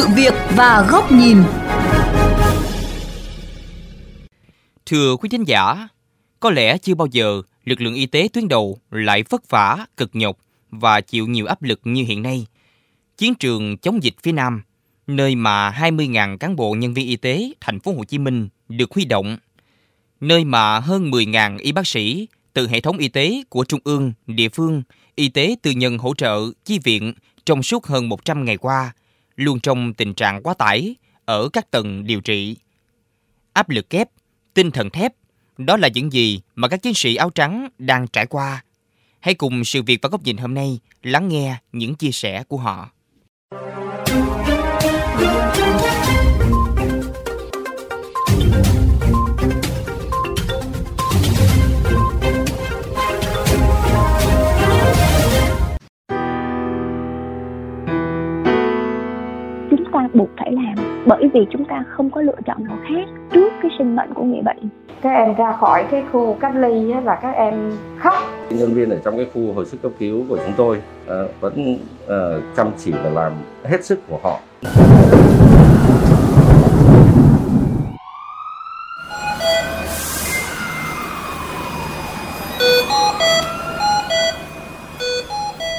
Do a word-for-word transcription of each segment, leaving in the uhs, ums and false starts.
sự việc và góc nhìn. Thưa quý khán giả, có lẽ chưa bao giờ lực lượng y tế tuyến đầu lại vất vả, cực nhọc và chịu nhiều áp lực như hiện nay. Chiến trường chống dịch phía Nam, nơi mà hai mươi nghìn cán bộ nhân viên y tế thành phố Hồ Chí Minh được huy động, nơi mà hơn mười nghìn y bác sĩ từ hệ thống y tế của trung ương, địa phương, y tế tư nhân hỗ trợ, chi viện trong suốt hơn một trăm ngày qua, luôn trong tình trạng quá tải ở các tầng điều trị. Áp lực kép, tinh thần thép, đó là những gì mà các chiến sĩ áo trắng đang trải qua. Hãy cùng sự việc và góc nhìn hôm nay lắng nghe những chia sẻ của họ. Buộc phải làm, bởi vì chúng ta không có lựa chọn nào khác trước cái sinh mệnh của người bệnh. Các em ra khỏi cái khu cách ly và các em khóc. Nhân viên ở trong cái khu hồi sức cấp cứu của chúng tôi à, vẫn à, chăm chỉ và làm hết sức của họ.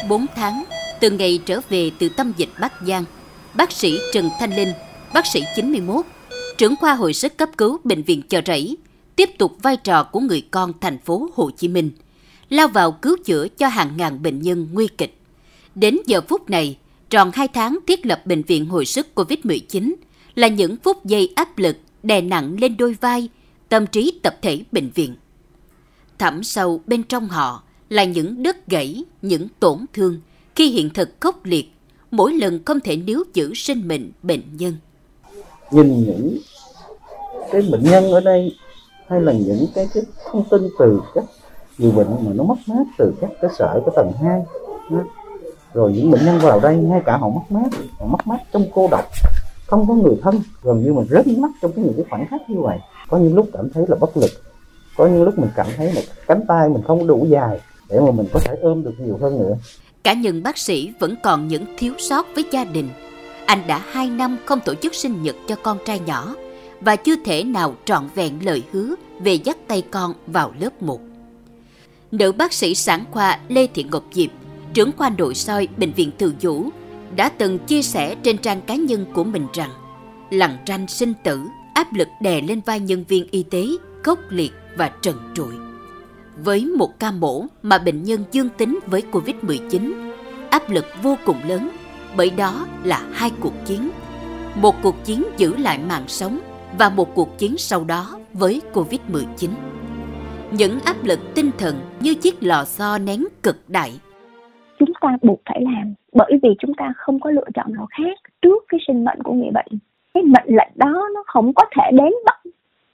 Bốn tháng từ ngày trở về từ tâm dịch Bắc Giang, bác sĩ Trần Thanh Linh, bác sĩ chín mươi mốt, trưởng khoa hồi sức cấp cứu bệnh viện Chợ Rẫy, tiếp tục vai trò của người con thành phố Hồ Chí Minh, lao vào cứu chữa cho hàng ngàn bệnh nhân nguy kịch. Đến giờ phút này, tròn hai tháng thiết lập bệnh viện hồi sức covid mười chín là những phút giây áp lực đè nặng lên đôi vai, tâm trí tập thể bệnh viện. Thẳm sâu bên trong họ là những đứt gãy, những tổn thương khi hiện thực khốc liệt, mỗi lần không thể níu giữ sinh mệnh bệnh nhân. Nhìn những cái bệnh nhân ở đây hay là những cái, cái thông tin từ các người bệnh mà nó mất mát từ các cơ sở của tầng hai đó. Rồi những bệnh nhân vào đây ngay cả họ mất mát, họ mất mát trong cô độc, không có người thân, gần như mình rớt nước mắt trong cái những cái khoảnh khắc như vậy. Có những lúc cảm thấy là bất lực, có những lúc mình cảm thấy là cánh tay mình không đủ dài để mà mình có thể ôm được nhiều hơn nữa. Cả những bác sĩ vẫn còn những thiếu sót với gia đình. Anh đã hai năm không tổ chức sinh nhật cho con trai nhỏ và chưa thể nào trọn vẹn lời hứa về dắt tay con vào lớp một. Nữ bác sĩ sản khoa Lê Thị Ngọc Diệp, trưởng khoa nội soi bệnh viện Từ Dũ, đã từng chia sẻ trên trang cá nhân của mình rằng lằn ranh sinh tử, áp lực đè lên vai nhân viên y tế khốc liệt và trần trụi. Với một ca mổ mà bệnh nhân dương tính với covid mười chín, áp lực vô cùng lớn, bởi đó là hai cuộc chiến. Một cuộc chiến giữ lại mạng sống và một cuộc chiến sau đó với covid mười chín. Những áp lực tinh thần như chiếc lò xo nén cực đại. Chúng ta buộc phải làm, bởi vì chúng ta không có lựa chọn nào khác trước cái sinh mệnh của người bệnh. Cái mệnh lệnh đó nó không có thể đến bắt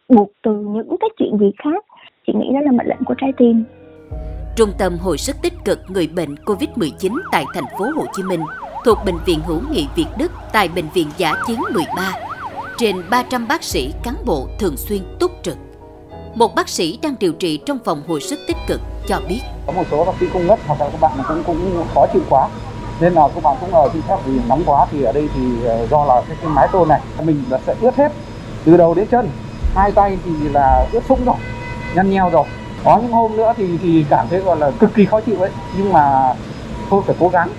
buộc từ những cái chuyện gì khác. Chị nghĩ đó là mệnh lệnh của trái tim. Trung tâm hồi sức tích cực người bệnh covid mười chín tại thành phố Hồ Chí Minh thuộc bệnh viện Hữu nghị Việt Đức tại bệnh viện Dã chiến mười ba. Trên ba trăm bác sĩ cán bộ thường xuyên túc trực. Một bác sĩ đang điều trị trong phòng hồi sức tích cực cho biết: có một số bác sĩ cũng ngất hoặc là các bạn cũng cũng khó chịu quá. Nên là các bạn cũng ở thì khác vì nóng quá, thì ở đây thì do là cái, cái mái tôn này mình là sẽ ướt hết từ đầu đến chân. Hai tay thì là ướt sũng rồi, nhăn nheo rồi. Có những hôm nữa thì thì cảm thấy gọi là cực kỳ khó chịu ấy, nhưng mà thôi phải cố gắng.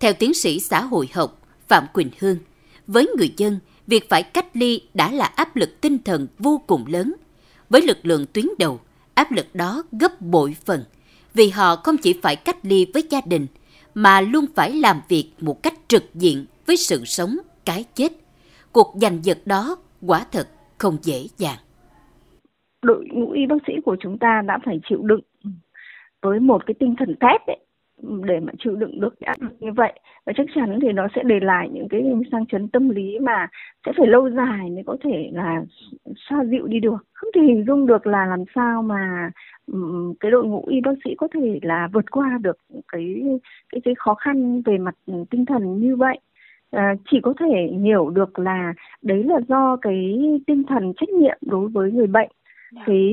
Theo tiến sĩ xã hội học Phạm Quỳnh Hương, với người dân, việc phải cách ly đã là áp lực tinh thần vô cùng lớn. Với lực lượng tuyến đầu, áp lực đó gấp bội phần, vì họ không chỉ phải cách ly với gia đình, mà luôn phải làm việc một cách trực diện với sự sống, cái chết. Cuộc giành giật đó quả thật không dễ dàng. Đội ngũ y bác sĩ của chúng ta đã phải chịu đựng với một cái tinh thần thép ấy, để mà chịu đựng được áp lực như vậy, và chắc chắn thì nó sẽ để lại những cái sang chấn tâm lý mà sẽ phải lâu dài mới có thể là xoa dịu đi được. Không thể hình dung được là làm sao mà cái đội ngũ y bác sĩ có thể là vượt qua được cái cái cái khó khăn về mặt tinh thần như vậy. À, chỉ có thể hiểu được là đấy là do cái tinh thần trách nhiệm đối với người bệnh, cái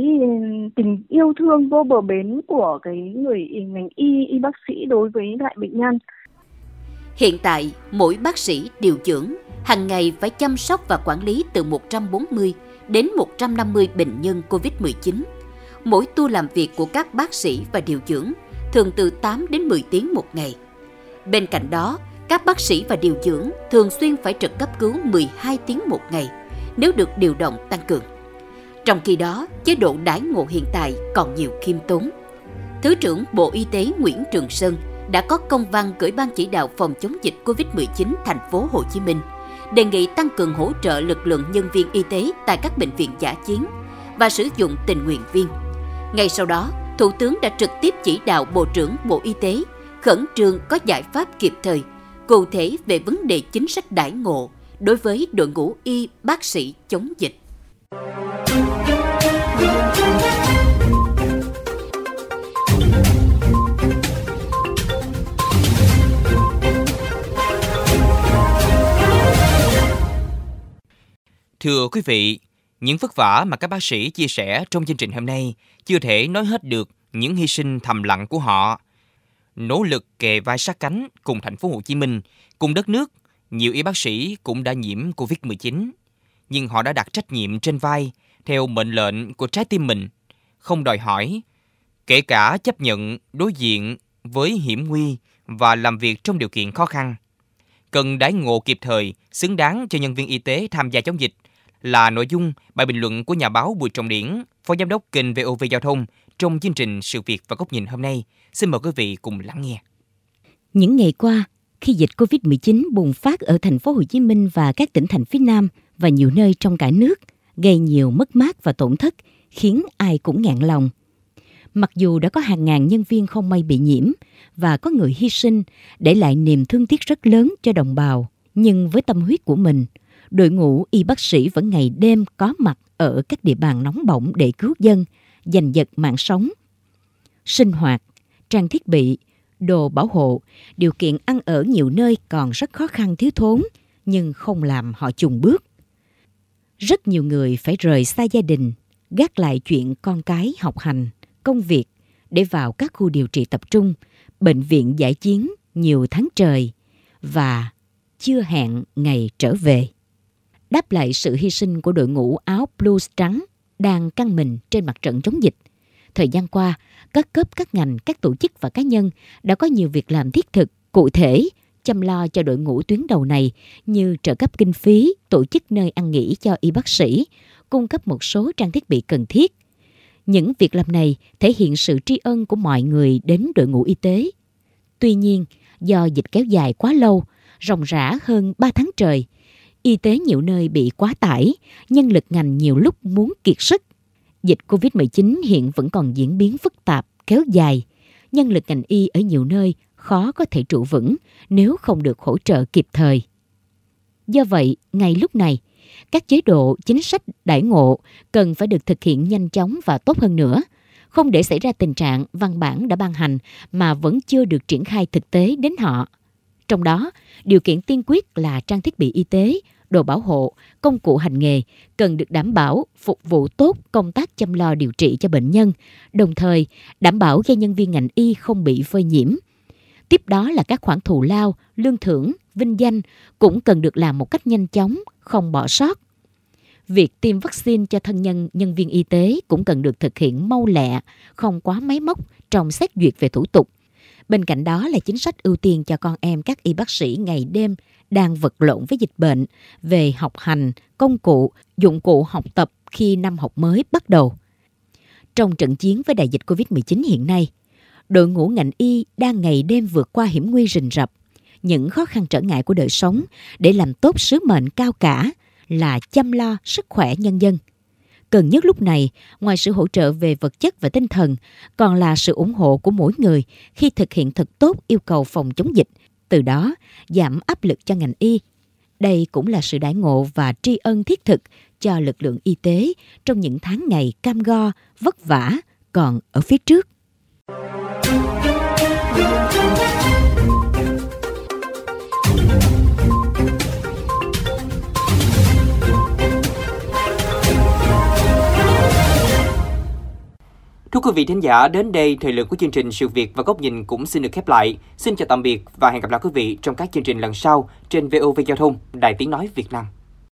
tình yêu thương vô bờ bến của cái người ngành y, y bác sĩ đối với lại bệnh nhân. Hiện tại, mỗi bác sĩ điều dưỡng hàng ngày phải chăm sóc và quản lý từ một trăm bốn mươi đến một trăm năm mươi bệnh nhân Covid mười chín. Mỗi tour làm việc của các bác sĩ và điều dưỡng thường từ tám đến mười tiếng một ngày. Bên cạnh đó, các bác sĩ và điều dưỡng thường xuyên phải trực cấp cứu mười hai tiếng một ngày nếu được điều động tăng cường. Trong khi đó, chế độ đãi ngộ hiện tại còn nhiều khiêm tốn. Thứ trưởng Bộ Y tế Nguyễn Trường Sơn đã có công văn gửi Ban Chỉ đạo phòng chống dịch Covid mười chín thành phố Hồ Chí Minh, đề nghị tăng cường hỗ trợ lực lượng nhân viên y tế tại các bệnh viện dã chiến và sử dụng tình nguyện viên. Ngay sau đó, Thủ tướng đã trực tiếp chỉ đạo Bộ trưởng Bộ Y tế khẩn trương có giải pháp kịp thời, cụ thể về vấn đề chính sách đãi ngộ đối với đội ngũ y bác sĩ chống dịch. Thưa quý vị, những vất vả mà các bác sĩ chia sẻ trong chương trình hôm nay chưa thể nói hết được những hy sinh thầm lặng của họ. Nỗ lực kề vai sát cánh cùng thành phố Hồ Chí Minh, cùng đất nước, nhiều y bác sĩ cũng đã nhiễm Covid mười chín. Nhưng họ đã đặt trách nhiệm trên vai theo mệnh lệnh của trái tim mình, không đòi hỏi, kể cả chấp nhận đối diện với hiểm nguy và làm việc trong điều kiện khó khăn. Cần đãi ngộ kịp thời, xứng đáng cho nhân viên y tế tham gia chống dịch là nội dung bài bình luận của nhà báo Bùi Trọng Điển, phó giám đốc kênh vê o vê Giao thông trong chương trình Sự việc và Góc nhìn hôm nay. Xin mời quý vị cùng lắng nghe. Những ngày qua, khi dịch Covid mười chín bùng phát ở thành phố Hồ Chí Minh và các tỉnh thành phía Nam và nhiều nơi trong cả nước, gây nhiều mất mát và tổn thất, khiến ai cũng ngạn lòng. Mặc dù đã có hàng ngàn nhân viên không may bị nhiễm và có người hy sinh, để lại niềm thương tiếc rất lớn cho đồng bào, nhưng với tâm huyết của mình, đội ngũ y bác sĩ vẫn ngày đêm có mặt ở các địa bàn nóng bỏng để cứu dân, giành giật mạng sống. Sinh hoạt, trang thiết bị, đồ bảo hộ, điều kiện ăn ở nhiều nơi còn rất khó khăn thiếu thốn, nhưng không làm họ chùn bước. Rất nhiều người phải rời xa gia đình, gác lại chuyện con cái học hành, công việc để vào các khu điều trị tập trung, bệnh viện dã chiến nhiều tháng trời và chưa hẹn ngày trở về. Đáp lại sự hy sinh của đội ngũ áo blues trắng đang căng mình trên mặt trận chống dịch, thời gian qua, các cấp, các ngành, các tổ chức và cá nhân đã có nhiều việc làm thiết thực, cụ thể, chăm lo cho đội ngũ tuyến đầu này như trợ cấp kinh phí, tổ chức nơi ăn nghỉ cho y bác sĩ, cung cấp một số trang thiết bị cần thiết. Những việc làm này thể hiện sự tri ân của mọi người đến đội ngũ y tế. Tuy nhiên, do dịch kéo dài quá lâu, ròng rã hơn ba tháng trời, y tế nhiều nơi bị quá tải, nhân lực ngành nhiều lúc muốn kiệt sức. Dịch Covid mười chín hiện vẫn còn diễn biến phức tạp, kéo dài. Nhân lực ngành y ở nhiều nơi khó có thể trụ vững nếu không được hỗ trợ kịp thời. Do vậy, ngay lúc này, các chế độ, chính sách, đãi ngộ cần phải được thực hiện nhanh chóng và tốt hơn nữa, không để xảy ra tình trạng văn bản đã ban hành mà vẫn chưa được triển khai thực tế đến họ. Trong đó, điều kiện tiên quyết là trang thiết bị y tế, đồ bảo hộ, công cụ hành nghề cần được đảm bảo phục vụ tốt công tác chăm lo điều trị cho bệnh nhân, đồng thời đảm bảo cho nhân viên ngành y không bị phơi nhiễm. Tiếp đó là các khoản thù lao, lương thưởng, vinh danh cũng cần được làm một cách nhanh chóng, không bỏ sót. Việc tiêm vaccine cho thân nhân nhân viên y tế cũng cần được thực hiện mau lẹ, không quá máy móc trong xét duyệt về thủ tục. Bên cạnh đó là chính sách ưu tiên cho con em các y bác sĩ ngày đêm đang vật lộn với dịch bệnh về học hành, công cụ, dụng cụ học tập khi năm học mới bắt đầu. Trong trận chiến với đại dịch Covid mười chín hiện nay, đội ngũ ngành y đang ngày đêm vượt qua hiểm nguy rình rập, những khó khăn trở ngại của đời sống để làm tốt sứ mệnh cao cả là chăm lo sức khỏe nhân dân. Cần nhất lúc này, ngoài sự hỗ trợ về vật chất và tinh thần, còn là sự ủng hộ của mỗi người khi thực hiện thật tốt yêu cầu phòng chống dịch, từ đó giảm áp lực cho ngành y. Đây cũng là sự đãi ngộ và tri ân thiết thực cho lực lượng y tế trong những tháng ngày cam go, vất vả còn ở phía trước. Thưa quý quý vị thính giả, đến đây thời lượng của chương trình Sự Việc và Góc Nhìn cũng xin được khép lại. Xin chào tạm biệt và hẹn gặp lại quý vị trong các chương trình lần sau trên vê o vê Giao thông, Đài Tiếng Nói Việt Nam.